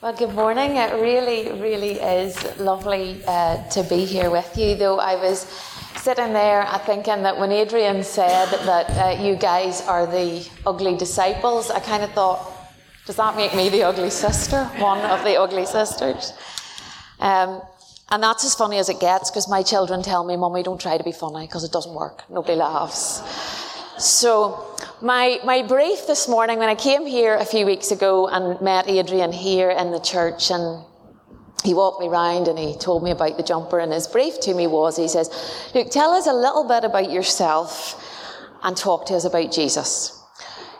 Well, good morning. It really, really is lovely to be here with you, though I was sitting there thinking that when Adrian said that you guys are the ugly disciples, I kind of thought, does that make me the ugly sister, one of the ugly sisters? And that's as funny as it gets, because my children tell me, Mummy, don't try to be funny, because it doesn't work. Nobody laughs. So my brief this morning, when I came here a few weeks ago and met Adrian here in the church, and he walked me round and he told me about the jumper, and his brief to me was, he says, look, tell us a little bit about yourself and talk to us about Jesus.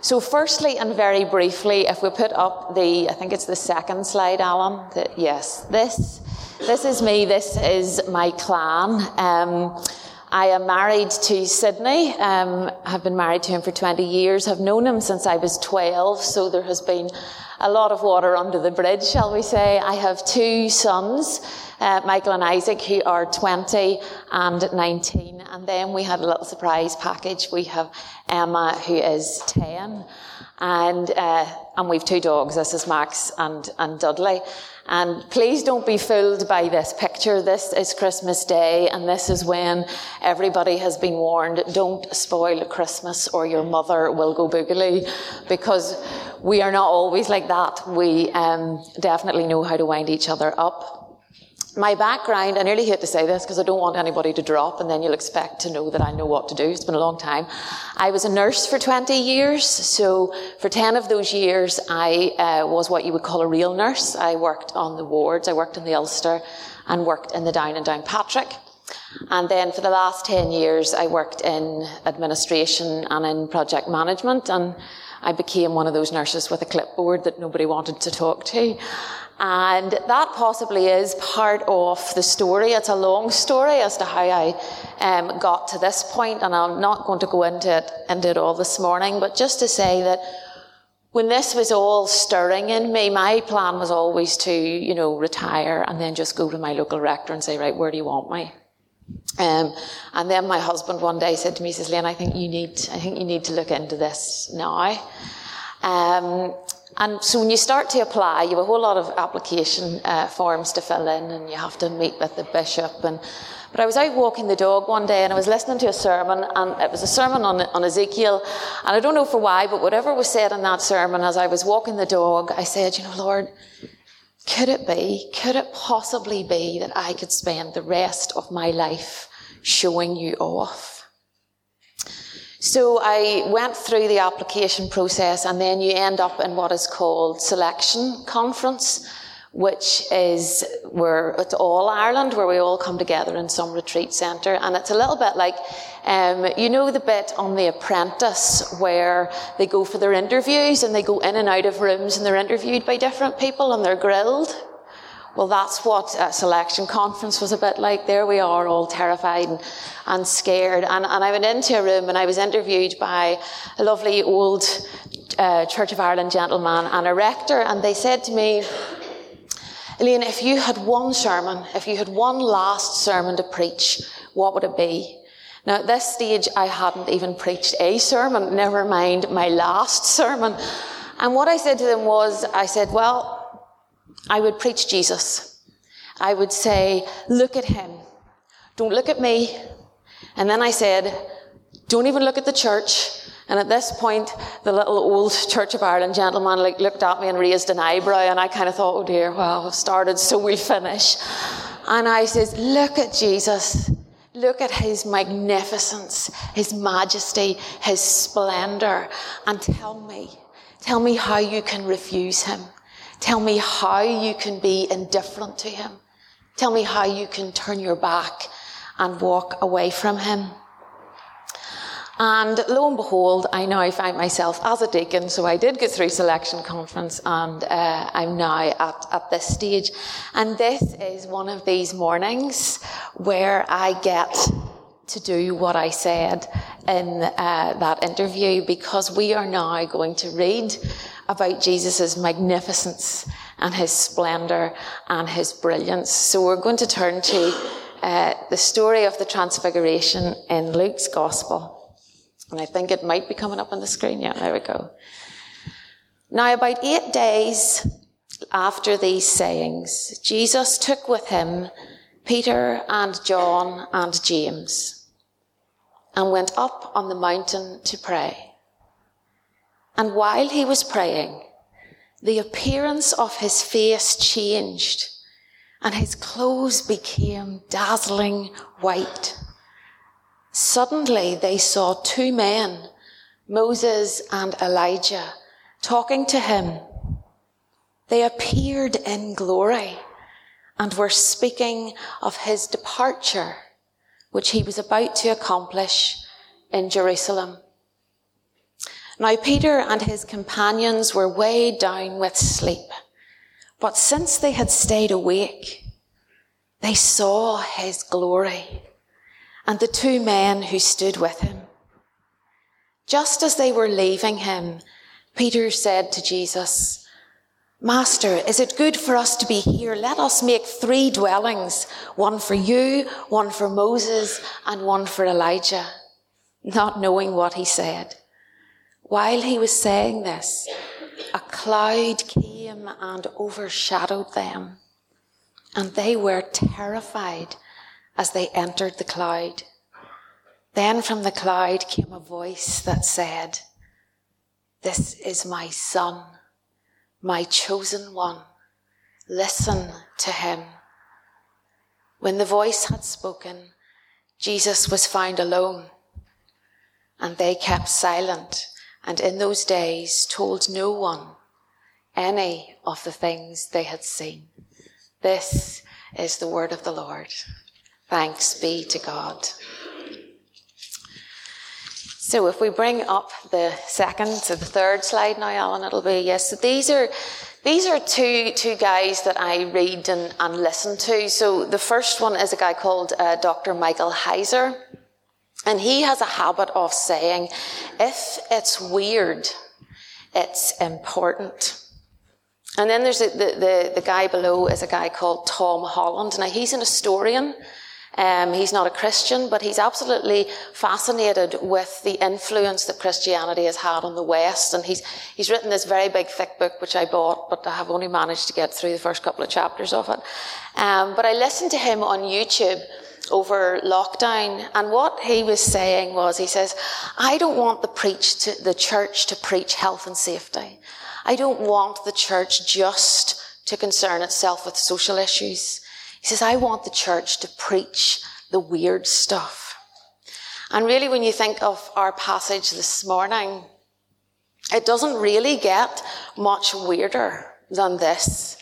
So firstly and very briefly, if we put up I think it's the second slide, Alan, this is me, this is my clan. I am married to Sydney. I've been married to him for 20 years. I've known him since I was 12, so there has been a lot of water under the bridge, shall we say. I have two sons, Michael and Isaac, who are 20 and 19. And then we had a little surprise package. We have Emma, who is 10. And we've two dogs. This is Max and Dudley. And please don't be fooled by this picture. This is Christmas Day, and this is when everybody has been warned, don't spoil Christmas or your mother will go boogily, because we are not always like that. We definitely know how to wind each other up. My background, I nearly hate to say this because I don't want anybody to drop and then you'll expect to know that I know what to do. It's been a long time. I was a nurse for 20 years. So for 10 of those years, I was what you would call a real nurse. I worked on the wards. I worked in the Ulster and worked in the Down and Downpatrick. And then for the last 10 years, I worked in administration and in project management. And I became one of those nurses with a clipboard that nobody wanted to talk to. And that possibly is part of the story. It's a long story as to how I got to this point, and I'm not going to go into it all this morning, but just to say that when this was all stirring in me, my plan was always to, retire and then just go to my local rector and say, right, where do you want me? And then my husband one day said to me, he says, Elaine, I think you need to look into this now. And so when you start to apply, you have a whole lot of application forms to fill in, and you have to meet with the bishop. But I was out walking the dog one day, and I was listening to a sermon, and it was a sermon on Ezekiel. And I don't know for why, but whatever was said in that sermon, as I was walking the dog, I said, Lord, could it possibly be that I could spend the rest of my life showing you off? So I went through the application process, and then you end up in what is called selection conference, which is where it's all Ireland, where we all come together in some retreat centre. And it's a little bit like, the bit on The Apprentice where they go for their interviews and they go in and out of rooms and they're interviewed by different people and they're grilled. Well, that's what a selection conference was a bit like. There we are, all terrified and scared. And I went into a room and I was interviewed by a lovely old Church of Ireland gentleman and a rector. And they said to me, Elaine, if you had one last sermon to preach, what would it be? Now, at this stage, I hadn't even preached a sermon, never mind my last sermon. And what I said to them was, well, I would preach Jesus. I would say, look at him. Don't look at me. And then I said, don't even look at the church. And at this point, the little old Church of Ireland gentleman looked at me and raised an eyebrow. And I kind of thought, oh dear, well, I've started, so we'll finish. And I said, look at Jesus. Look at his magnificence, his majesty, his splendor. And tell me how you can refuse him. Tell me how you can be indifferent to him. Tell me how you can turn your back and walk away from him. And lo and behold, I now find myself as a deacon. So I did get through selection conference, and I'm now at this stage. And this is one of these mornings where I get to do what I said in that interview, because we are now going to read about Jesus' magnificence and his splendor and his brilliance. So we're going to turn to the story of the Transfiguration in Luke's Gospel. And I think it might be coming up on the screen. Yeah, there we go. Now, about 8 days After these sayings, Jesus took with him Peter and John and James and went up on the mountain to pray. And while he was praying, the appearance of his face changed and his clothes became dazzling white. Suddenly they saw two men, Moses and Elijah, talking to him. They appeared in glory and were speaking of his departure, which he was about to accomplish in Jerusalem. Now Peter and his companions were weighed down with sleep, but since they had stayed awake, they saw his glory and the two men who stood with him. Just as they were leaving him, Peter said to Jesus, "Master, is it good for us to be here? Let us make 3 dwellings, one for you, one for Moses, and one for Elijah," not knowing what he said. While he was saying this, a cloud came and overshadowed them, and they were terrified as they entered the cloud. Then from the cloud came a voice that said, "This is my son, my chosen one. Listen to him." When the voice had spoken, Jesus was found alone, and they kept silent, and in those days told no one any of the things they had seen. This is the word of the Lord. Thanks be to God. So if we bring up the second to the third slide now, Alan, it'll be, yes. So these are two guys that I read and listen to. So the first one is a guy called Dr. Michael Heiser. And he has a habit of saying, if it's weird, it's important. And then there's the guy below is a guy called Tom Holland. Now, he's an historian. He's not a Christian, but he's absolutely fascinated with the influence that Christianity has had on the West. And he's written this very big, thick book, which I bought, but I have only managed to get through the first couple of chapters of it. But I listened to him on YouTube over lockdown, and what he was saying was, he says, I don't want the church to preach health and safety. I don't want the church just to concern itself with social issues. He says, I want the church to preach the weird stuff. And really, when you think of our passage this morning, it doesn't really get much weirder than this,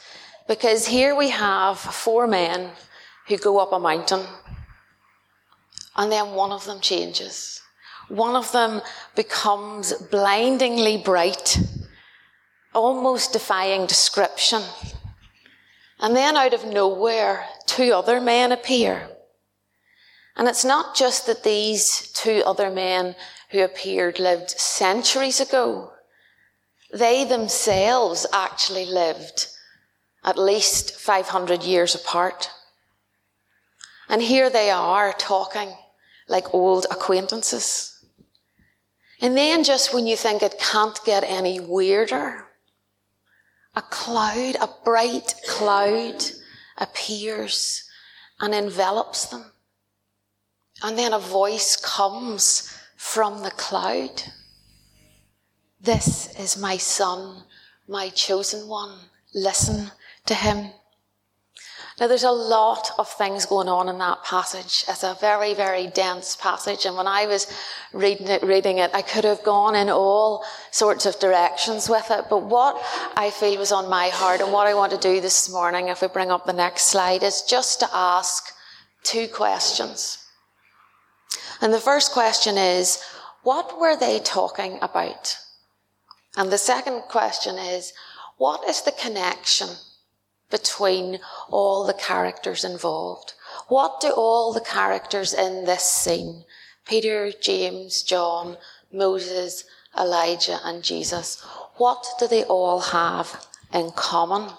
because here we have 4 men who go up a mountain, and then one of them changes. One of them becomes blindingly bright, almost defying description. And then out of nowhere, 2 other men appear. And it's not just that these 2 other men who appeared lived centuries ago. They themselves actually lived at least 500 years apart. And here they are talking like old acquaintances. And then just when you think it can't get any weirder, a bright cloud appears and envelops them. And then a voice comes from the cloud. "This is my son, my chosen one. Listen to him." Now, there's a lot of things going on in that passage. It's a very, very dense passage. And when I was reading it, I could have gone in all sorts of directions with it. But what I feel was on my heart, and what I want to do this morning, if we bring up the next slide, is just to ask 2 questions. And the first question is, what were they talking about? And the second question is, what is the connection between all the characters involved? What do all the characters in this scene, Peter, James, John, Moses, Elijah, and Jesus, what do they all have in common?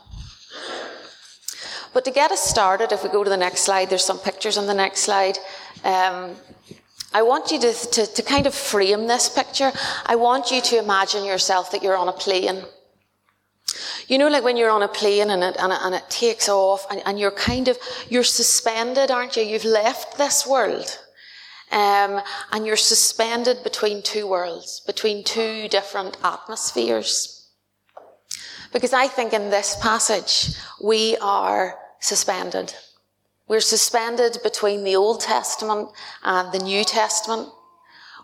But to get us started, if we go to the next slide, there's some pictures on the next slide. I want you to kind of frame this picture. I want you to imagine yourself that you're on a plane. You know, like when you're on a plane and it takes off and you're kind of, you're suspended, aren't you? You've left this world. And you're suspended between two worlds, between two different atmospheres. Because I think in this passage, we are suspended. We're suspended between the Old Testament and the New Testament.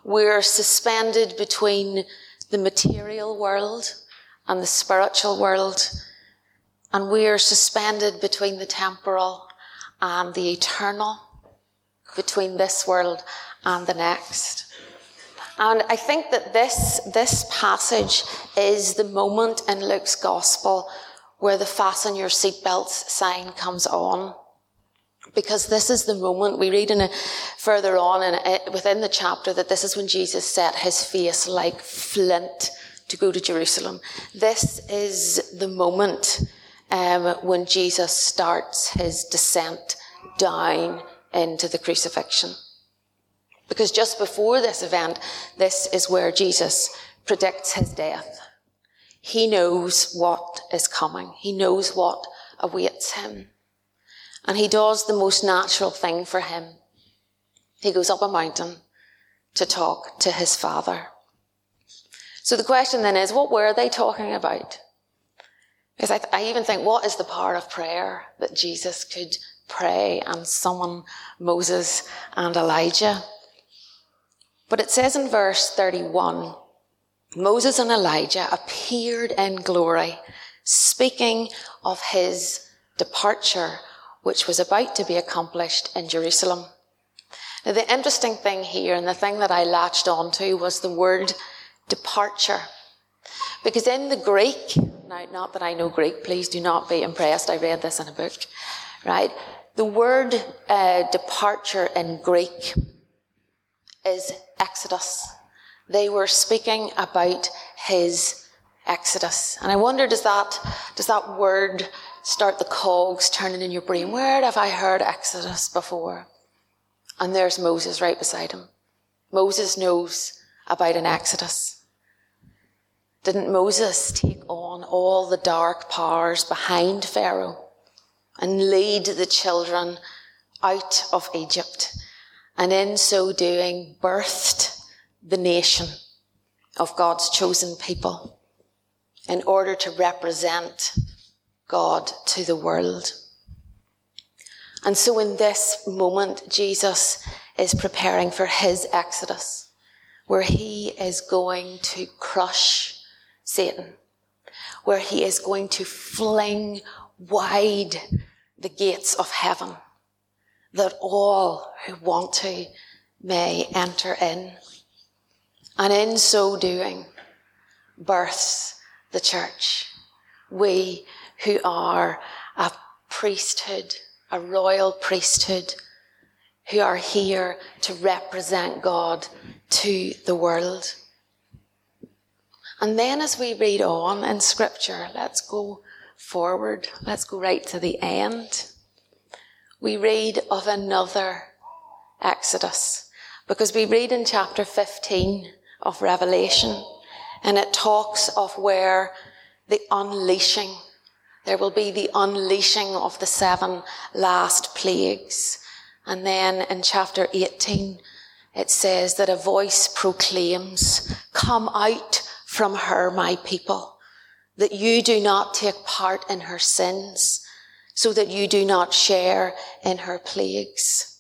We're suspended between the material world and the spiritual world. And we are suspended between the temporal and the eternal, between this world and the next. And I think that this passage is the moment in Luke's gospel where the fasten your seatbelts sign comes on. Because this is the moment we read further on within the chapter that this is when Jesus set his face like flint to go to Jerusalem. This is the moment when Jesus starts his descent down into the crucifixion. Because just before this event, this is where Jesus predicts his death. He knows what is coming. He knows what awaits him. And he does the most natural thing for him. He goes up a mountain to talk to his Father. So the question then is, what were they talking about? Because I even think, what is the power of prayer that Jesus could pray and summon Moses and Elijah? But it says in verse 31, Moses and Elijah appeared in glory, speaking of his departure, which was about to be accomplished in Jerusalem. Now, the interesting thing here, and the thing that I latched onto, was the word departure. Because in the Greek, now not that I know Greek, please do not be impressed, I read this in a book, right? The word departure in Greek is exodus. They were speaking about his exodus. And I wonder, does that word start the cogs turning in your brain? Where have I heard exodus before? And there's Moses right beside him. Moses knows about an exodus. Didn't Moses take on all the dark powers behind Pharaoh and lead the children out of Egypt, and in so doing birthed the nation of God's chosen people in order to represent God to the world? And so in this moment, Jesus is preparing for his exodus, where he is going to crush Satan, where he is going to fling wide the gates of heaven, that all who want to may enter in. And in so doing, births the church. We who are a priesthood, a royal priesthood, who are here to represent God to the world. And then as we read on in Scripture, let's go forward, let's go right to the end. We read of another exodus, because we read in chapter 15 of Revelation, and it talks of where the unleashing, there will be the unleashing of the seven last plagues. And then in chapter 18, it says that a voice proclaims, "Come out from her, my people, that you do not take part in her sins, so that you do not share in her plagues."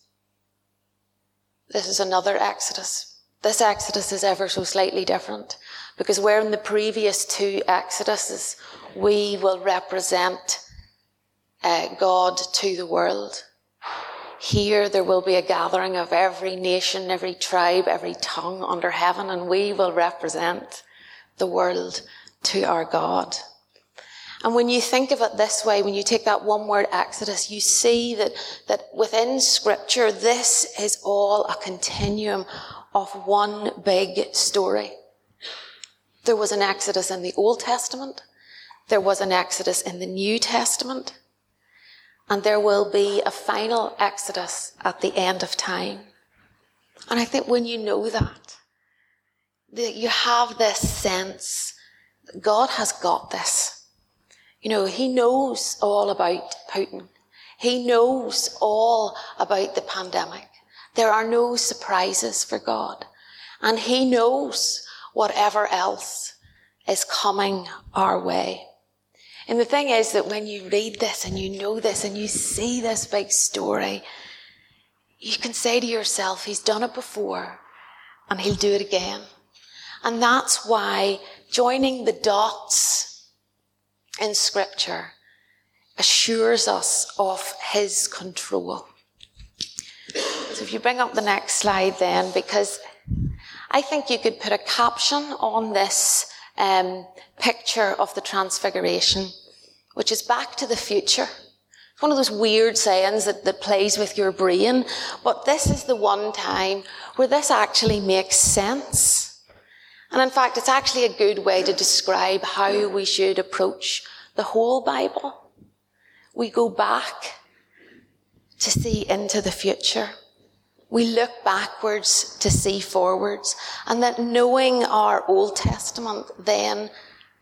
This is another exodus. This exodus is ever so slightly different, because where in the previous two exoduses, we will represent God to the world, here there will be a gathering of every nation, every tribe, every tongue under heaven, and we will represent the world to our God. And when you think of it this way, when you take that one word exodus, you see that within Scripture, this is all a continuum of one big story. There was an exodus in the Old Testament. There was an exodus in the New Testament. And there will be a final exodus at the end of time. And I think when you know that you have this sense that God has got this. You know, he knows all about Putin. He knows all about the pandemic. There are no surprises for God. And he knows whatever else is coming our way. And the thing is that when you read this and you know this and you see this big story, you can say to yourself, he's done it before and he'll do it again. And that's why joining the dots in Scripture assures us of his control. So if you bring up the next slide then, because I think you could put a caption on this picture of the Transfiguration, which is back to the future. It's one of those weird sayings that plays with your brain, but this is the one time where this actually makes sense. And in fact, it's actually a good way to describe how we should approach the whole Bible. We go back to see into the future. We look backwards to see forwards, and that knowing our Old Testament then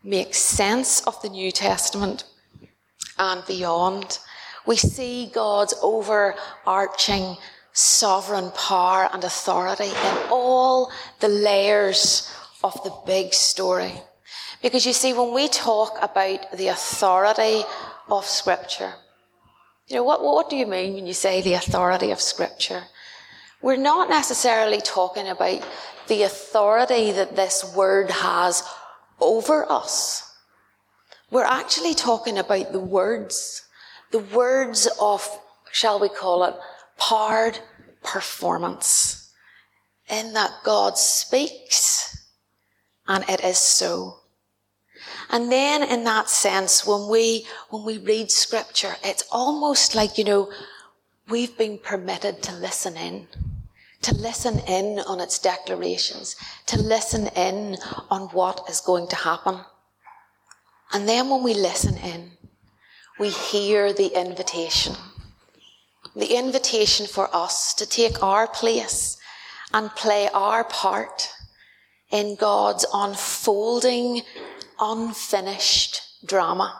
makes sense of the New Testament and beyond. We see God's overarching sovereign power and authority in all the layers of the big story. Because you see, when we talk about the authority of Scripture, you know, what do you mean when you say the authority of Scripture? We're not necessarily talking about the authority that this word has over us. We're actually talking about the words of, shall we call it, powered performance, in that God speaks and it is so. And then in that sense, when we read Scripture, it's almost like, you know, we've been permitted to listen in on its declarations, to listen in on what is going to happen. And then when we listen in, we hear the invitation for us to take our place and play our part in God's unfolding, unfinished drama.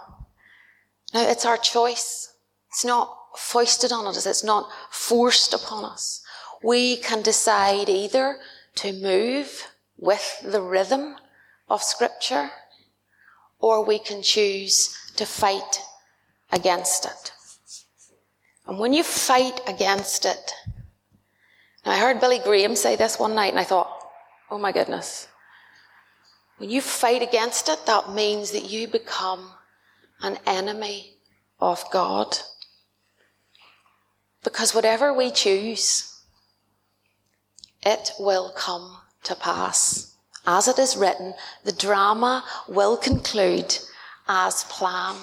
Now, it's our choice. It's not foisted on us. It's not forced upon us. We can decide either to move with the rhythm of Scripture, or we can choose to fight against it. And when you fight against it, now I heard Billy Graham say this one night and I thought, oh my goodness. When you fight against it, that means that you become an enemy of God. Because whatever we choose, it will come to pass. As it is written, the drama will conclude as planned.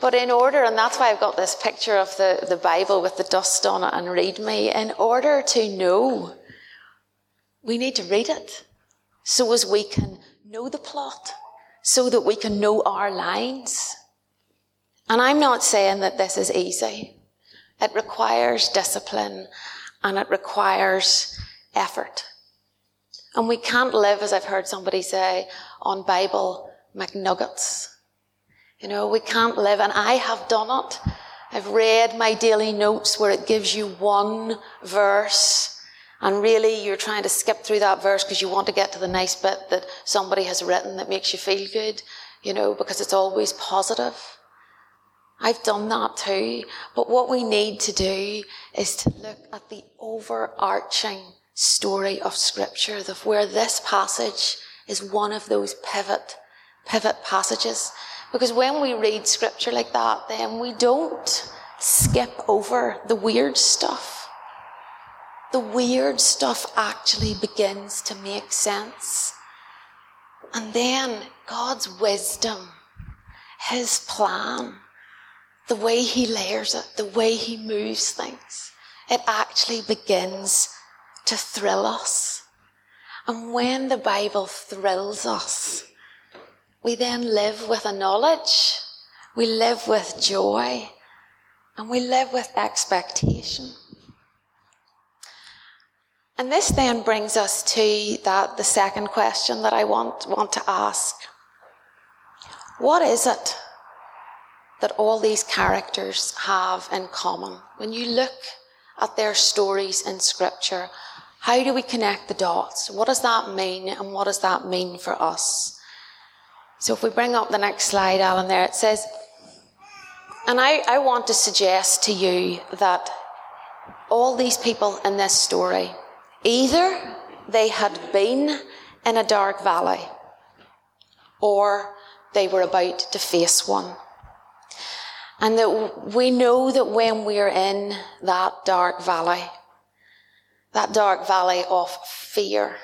But in order, and that's why I've got this picture of the Bible with the dust on it and read me, in order to know, we need to read it so as we can know the plot, so that we can know our lines. And I'm not saying that this is easy. It requires discipline and it requires effort. And we can't live, as I've heard somebody say, on Bible McNuggets. You know, we can't live, and I have done it. I've read my daily notes where it gives you one verse and really you're trying to skip through that verse because you want to get to the nice bit that somebody has written that makes you feel good, you know, because it's always positive. I've done that too, but what we need to do is to look at the overarching story of Scripture, of where this passage is one of those pivot passages. Because when we read Scripture like that, then we don't skip over the weird stuff. The weird stuff actually begins to make sense. And then God's wisdom, his plan, the way he layers it, the way he moves things, it actually begins to thrill us. And when the Bible thrills us, we then live with a knowledge, we live with joy, and we live with expectation. And this then brings us to the second question that I want to ask. What is it that all these characters have in common. When you look at their stories in Scripture, how do we connect the dots? What does that mean, and what does that mean for us? So if we bring up the next slide, Alan, there, it says, and I want to suggest to you that all these people in this story, either they had been in a dark valley, or they were about to face one. And that we know that when we're in that dark valley of fear,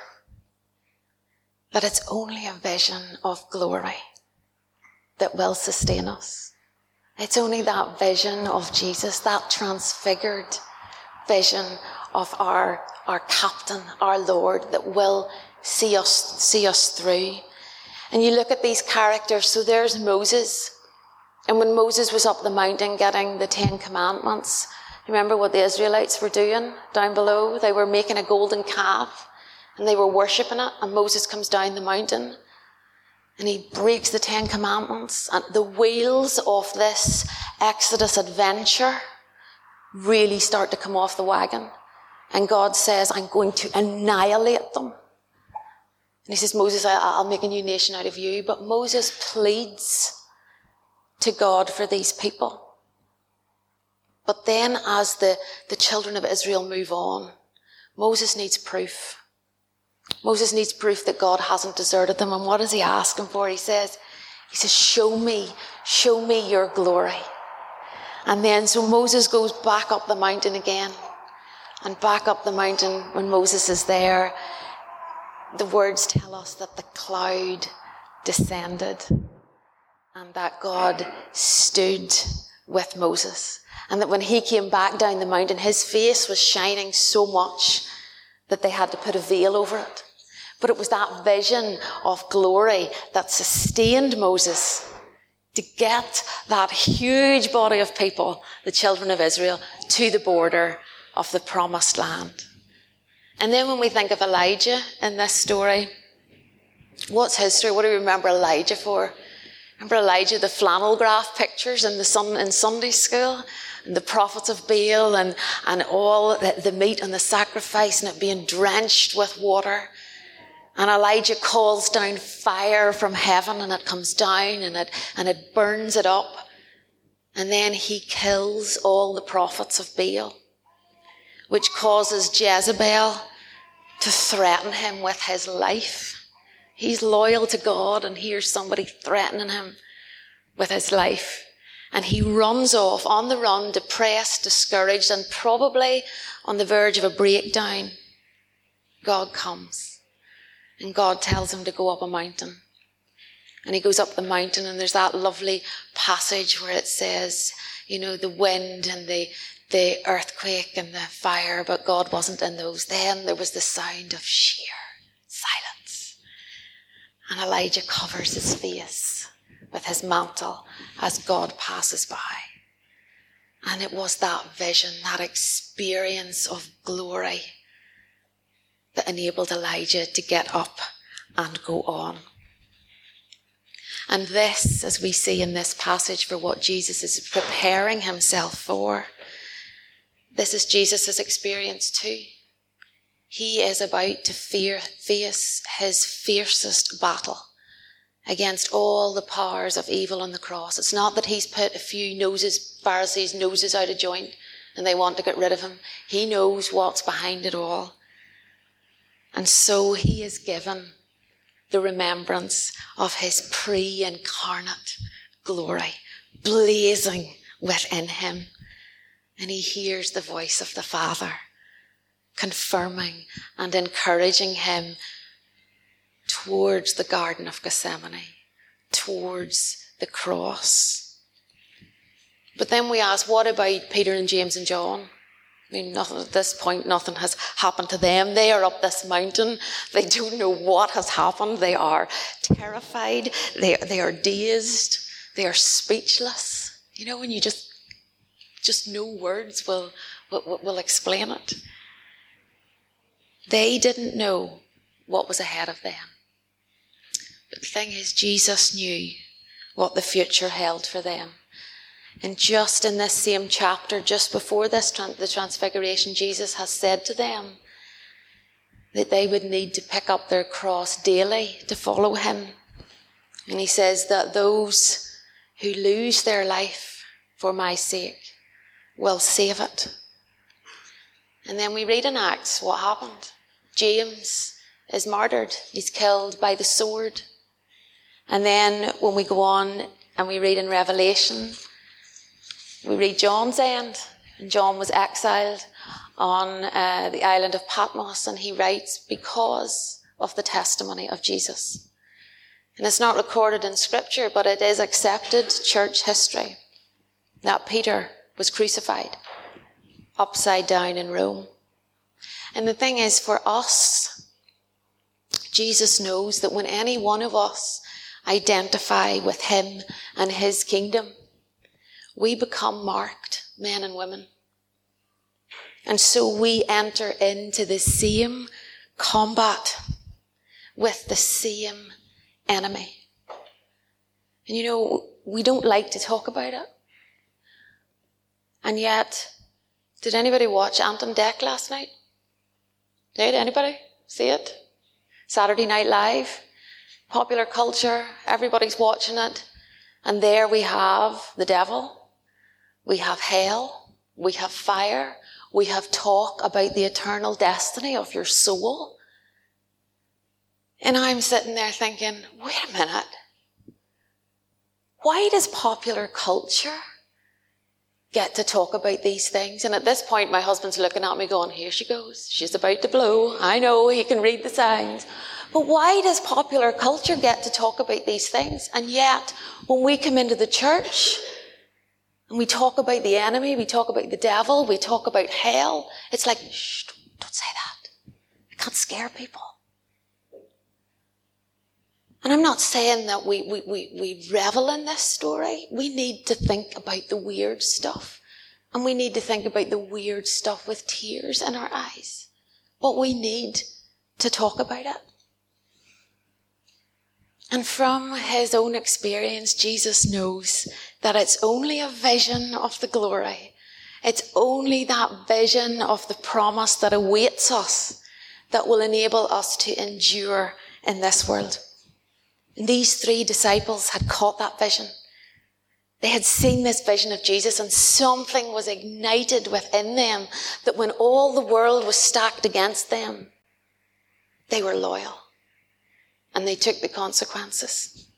that it's only a vision of glory that will sustain us. It's only that vision of Jesus, that transfigured vision of our Captain, our Lord, that will see us through. And you look at these characters. So there's Moses. And when Moses was up the mountain getting the 10 commandments, remember what the Israelites were doing down below? They were making a golden calf and they were worshipping it. And Moses comes down the mountain and he breaks the 10 commandments. And the wheels of this Exodus adventure really start to come off the wagon. And God says, I'm going to annihilate them. And he says, Moses, I'll make a new nation out of you. But Moses pleads to God for these people. But then as the children of Israel move on, Moses needs proof. Moses needs proof that God hasn't deserted them. And what is he asking for? He says, show me your glory. And then so Moses goes back up the mountain again. And back up the mountain, when Moses is there, the words tell us that the cloud descended and that God stood with Moses. And that when he came back down the mountain, his face was shining so much that they had to put a veil over it. But it was that vision of glory that sustained Moses to get that huge body of people, the children of Israel, to the border of the promised land. And then when we think of Elijah in this story, what's his story? What do we remember Elijah for? Remember Elijah, the flannel graph pictures in Sunday school, and the prophets of Baal, and all the meat and the sacrifice and it being drenched with water. And Elijah calls down fire from heaven and it comes down and it burns it up. And then he kills all the prophets of Baal, which causes Jezebel to threaten him with his life. He's loyal to God, and here's somebody threatening him with his life. And he runs off on the run, depressed, discouraged, and probably on the verge of a breakdown. God comes, and God tells him to go up a mountain. And he goes up the mountain, and there's that lovely passage where it says, you know, the wind and the earthquake and the fire, but God wasn't in those. Then there was the sound of sheer silence. And Elijah covers his face with his mantle as God passes by. And it was that vision, that experience of glory that enabled Elijah to get up and go on. And this, as we see in this passage, for what Jesus is preparing himself for, this is Jesus' experience too. He is about to face his fiercest battle against all the powers of evil on the cross. It's not that he's put a few Pharisees' noses out of joint and they want to get rid of him. He knows what's behind it all. And so he is given the remembrance of his pre-incarnate glory blazing within him. And he hears the voice of the Father confirming and encouraging him towards the Garden of Gethsemane, towards the cross. But then we ask, what about Peter and James and John? I mean, nothing, at this point, nothing has happened to them. They are up this mountain. They don't know what has happened. They are terrified. They are dazed. They are speechless. You know, when you just no words will explain it. They didn't know what was ahead of them. But the thing is, Jesus knew what the future held for them. And just in this same chapter, just before this the transfiguration, Jesus has said to them that they would need to pick up their cross daily to follow him. And he says that those who lose their life for my sake will save it. And then we read in Acts what happened. James is martyred. He's killed by the sword. And then when we go on and we read in Revelation, we read John's end. And John was exiled on the island of Patmos, and he writes because of the testimony of Jesus. And it's not recorded in Scripture, but it is accepted church history that Peter was crucified upside down in Rome. And the thing is, for us, Jesus knows that when any one of us identify with him and his kingdom, we become marked men and women. And so we enter into the same combat with the same enemy. And you know, we don't like to talk about it. And yet, did anybody watch Anthem Deck last night? Did anybody see it? Saturday Night Live, popular culture, everybody's watching it. And there we have the devil, we have hell, we have fire, we have talk about the eternal destiny of your soul. And I'm sitting there thinking, wait a minute. Why does popular culture get to talk about these things? And at this point, my husband's looking at me going, here she goes. She's about to blow. I know, he can read the signs. But why does popular culture get to talk about these things? And yet, when we come into the church and we talk about the enemy, we talk about the devil, we talk about hell, it's like, shh, don't say that. It can't scare people. And I'm not saying that we revel in this story. We need to think about the weird stuff. And we need to think about the weird stuff with tears in our eyes. But we need to talk about it. And from his own experience, Jesus knows that it's only a vision of the glory. It's only that vision of the promise that awaits us that will enable us to endure in this world. And these three disciples had caught that vision. They had seen this vision of Jesus, and something was ignited within them that when all the world was stacked against them, they were loyal and they took the consequences.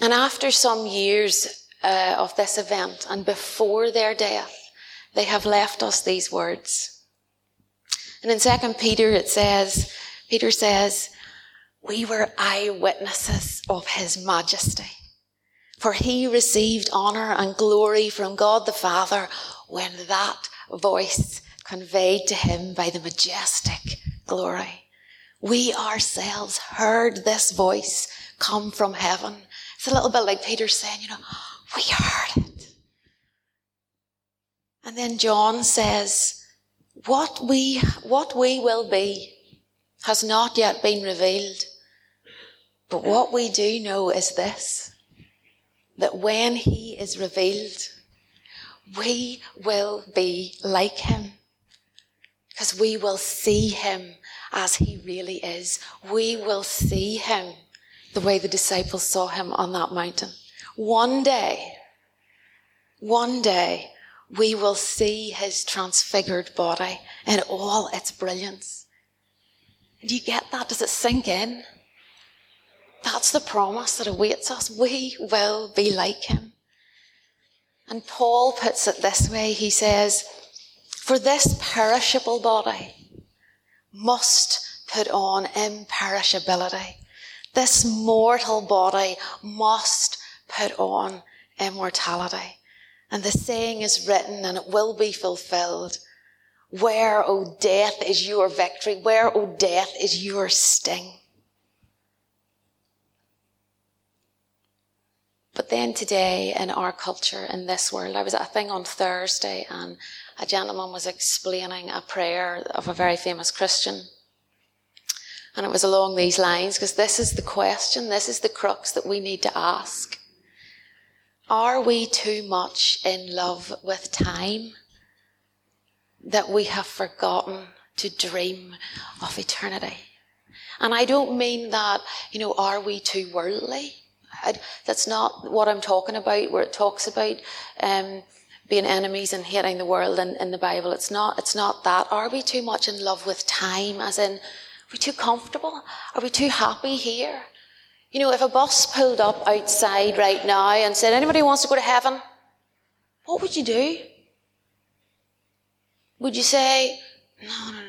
And after some years of this event and before their death, they have left us these words. And in 2 Peter it says, Peter says, we were eyewitnesses of his majesty, for he received honor and glory from God the Father when that voice conveyed to him by the majestic glory. We ourselves heard this voice come from heaven. It's a little bit like Peter saying, you know, we heard it. And then John says, what we will be has not yet been revealed. But what we do know is this, that when he is revealed, we will be like him, because we will see him as he really is. We will see him the way the disciples saw him on that mountain. One day, we will see his transfigured body in all its brilliance. Do you get that? Does it sink in? That's the promise that awaits us. We will be like him. And Paul puts it this way. He says, for this perishable body must put on imperishability. This mortal body must put on immortality. And the saying is written, and it will be fulfilled. Where, O death, is your victory? Where, O death, is your sting? But then today in our culture, in this world, I was at a thing on Thursday and a gentleman was explaining a prayer of a very famous Christian. And it was along these lines, because this is the question, this is the crux that we need to ask. Are we too much in love with time that we have forgotten to dream of eternity? And I don't mean that, are we too worldly? That's not what I'm talking about, where it talks about being enemies and hating the world in the Bible. It's not that. Are we too much in love with time? As in, are we too comfortable? Are we too happy here? If a bus pulled up outside right now and said, anybody wants to go to heaven, what would you do? Would you say,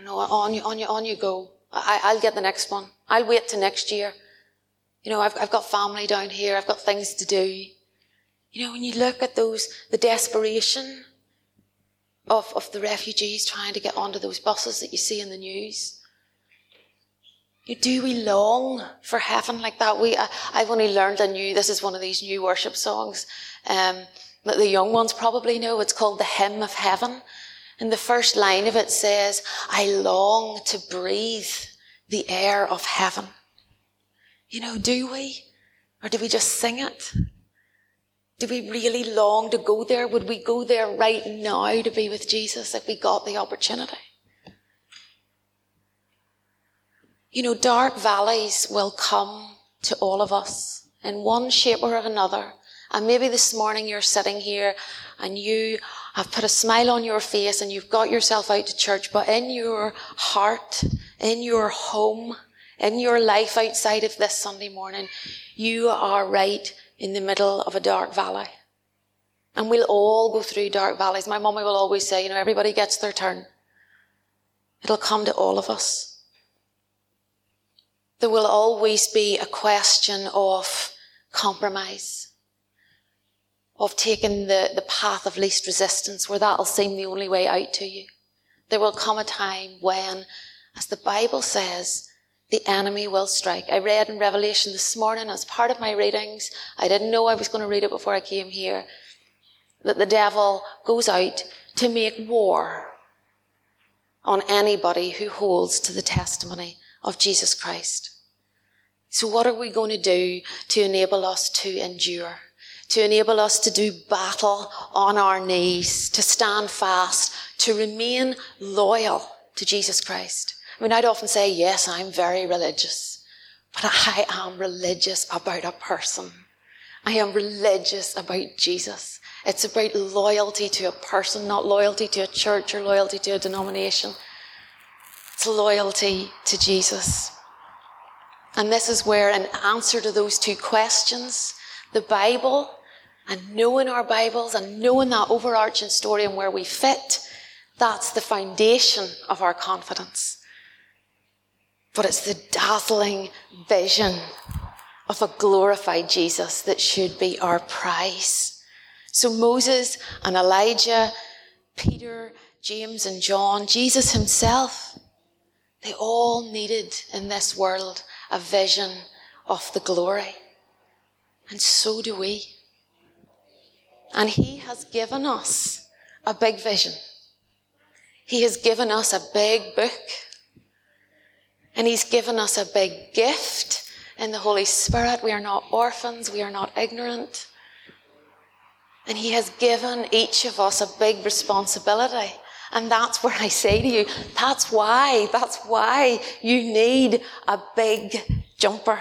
no, on you go. I'll get the next one. I'll wait till next year. I've got family down here. I've got things to do. When you look at the desperation of the refugees trying to get onto those buses that you see in the news. Do we long for heaven like that? I've only learned this is one of these new worship songs that the young ones probably know. It's called the Hymn of Heaven. And the first line of it says, I long to breathe the air of heaven. Do we? Or do we just sing it? Do we really long to go there? Would we go there right now to be with Jesus if we got the opportunity? Dark valleys will come to all of us in one shape or another. And maybe this morning you're sitting here and you have put a smile on your face and you've got yourself out to church, but in your heart, in your home, in your life outside of this Sunday morning, you are right in the middle of a dark valley. And we'll all go through dark valleys. My mummy will always say, everybody gets their turn. It'll come to all of us. There will always be a question of compromise, of taking the path of least resistance, where that'll seem the only way out to you. There will come a time when, as the Bible says, the enemy will strike. I read in Revelation this morning as part of my readings, I didn't know I was going to read it before I came here, that the devil goes out to make war on anybody who holds to the testimony of Jesus Christ. So what are we going to do to enable us to endure? To enable us to do battle on our knees, to stand fast, to remain loyal to Jesus Christ. I'd often say, yes, I'm very religious, but I am religious about a person. I am religious about Jesus. It's about loyalty to a person, not loyalty to a church or loyalty to a denomination. It's loyalty to Jesus. And this is where, in answer to those two questions, the Bible, and knowing our Bibles and knowing that overarching story and where we fit, that's the foundation of our confidence. But it's the dazzling vision of a glorified Jesus that should be our prize. So Moses and Elijah, Peter, James and John, Jesus himself, they all needed in this world a vision of the glory. And so do we. And he has given us a big vision. He has given us a big book. And he's given us a big gift in the Holy Spirit. We are not orphans. We are not ignorant. And he has given each of us a big responsibility. And that's where I say to you, that's why you need a big jumper.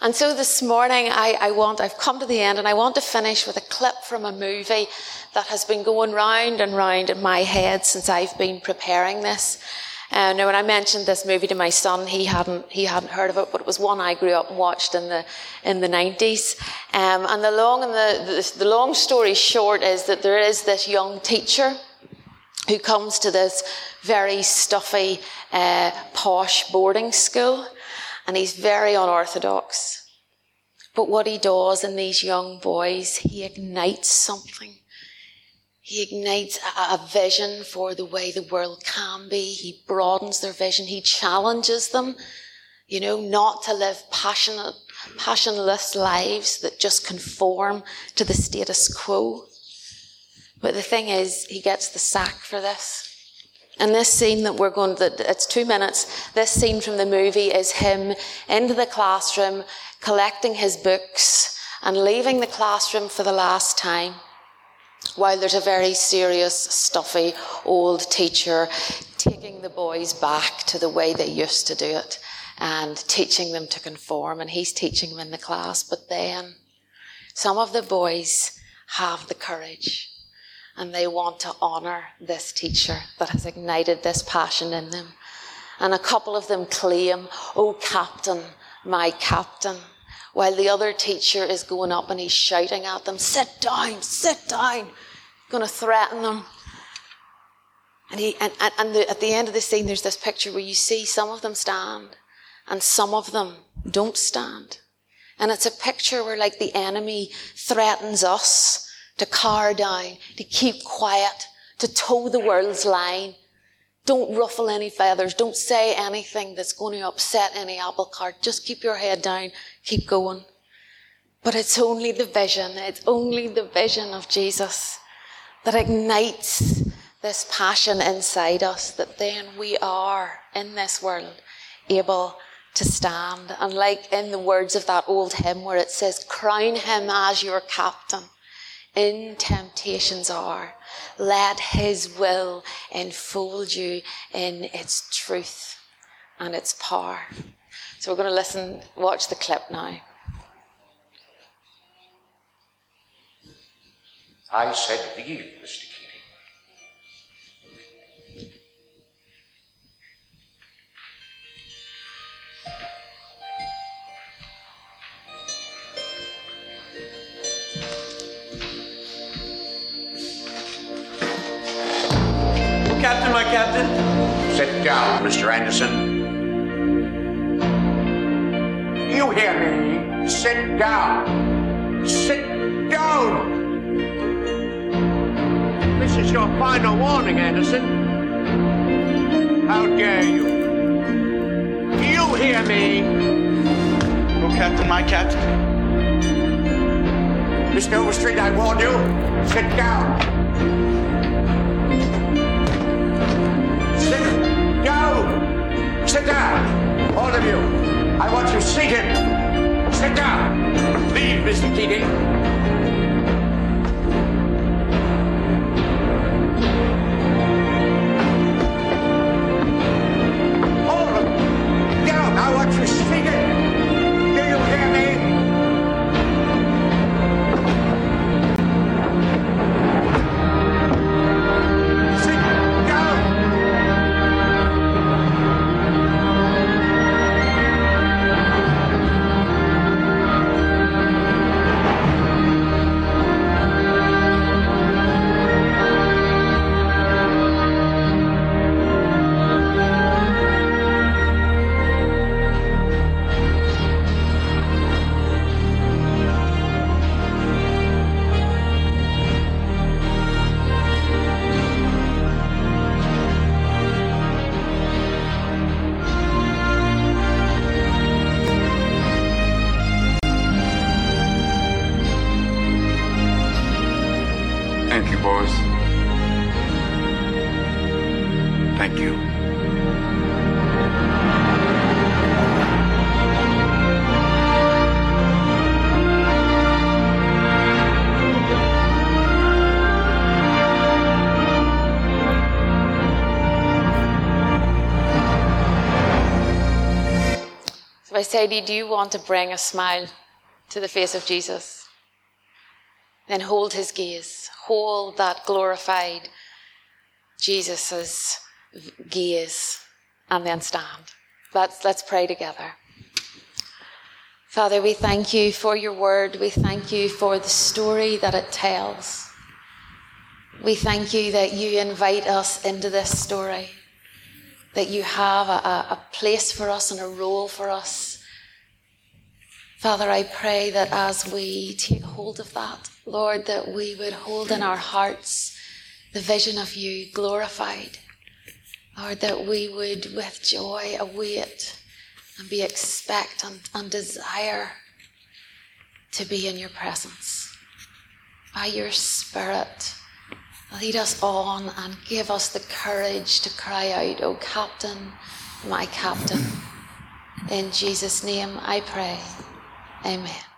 And so this morning, I've come to the end, and I want to finish with a clip from a movie that has been going round and round in my head since I've been preparing this. Now, when I mentioned this movie to my son, he hadn't heard of it, but it was one I grew up and watched in the 90s. And the long story short is that there is this young teacher who comes to this very stuffy, posh boarding school. And he's very unorthodox. But what he does in these young boys, he ignites something. He ignites a vision for the way the world can be. He broadens their vision. He challenges them, not to live passionless lives that just conform to the status quo. But the thing is, he gets the sack for this. And this scene it's 2 minutes, this scene from the movie is him into the classroom collecting his books and leaving the classroom for the last time, while there's a very serious, stuffy, old teacher taking the boys back to the way they used to do it and teaching them to conform, and he's teaching them in the class. But then some of the boys have the courage and they want to honour this teacher that has ignited this passion in them. And a couple of them claim, "Oh, Captain, my Captain," while the other teacher is going up and he's shouting at them, sit down," going to threaten them. And at the end of the scene, there's this picture where you see some of them stand and some of them don't stand. And it's a picture where, like, the enemy threatens us to cower down, to keep quiet, to toe the world's line. Don't ruffle any feathers. Don't say anything that's going to upset any apple cart. Just keep your head down. Keep going. But it's only the vision. It's only the vision of Jesus that ignites this passion inside us, that then we are, in this world, able to stand. And like in the words of that old hymn where it says, "Crown him as your captain in temptation's hour. Let his will enfold you in its truth and its power." So we're going to watch the clip now. I said, "Leave, Mr. Keating." "Captain, my Captain." "Sit down, Mr. Anderson." "You hear me? Sit down. Sit down. This is your final warning, Anderson. How dare you? You hear me?" "Oh, Captain, my Captain." "Mr. Overstreet, I warn you. Sit down. Sit down, all of you. I want you seated. Sit down. Leave, Mr. Keating." "All of you, down. I want you seated. Do you hear me?" I say to you, do you want to bring a smile to the face of Jesus? Then hold his gaze. Hold that glorified Jesus' gaze, and then stand. Let's pray together. Father, we thank you for your word. We thank you for the story that it tells. We thank you that you invite us into this story, that you have a place for us and a role for us. Father, I pray that as we take hold of that, Lord, that we would hold in our hearts the vision of you glorified. Lord, that we would with joy await and be expectant and desire to be in your presence. By your Spirit, lead us on and give us the courage to cry out, "Oh, Captain, my Captain." In Jesus' name I pray. Amen.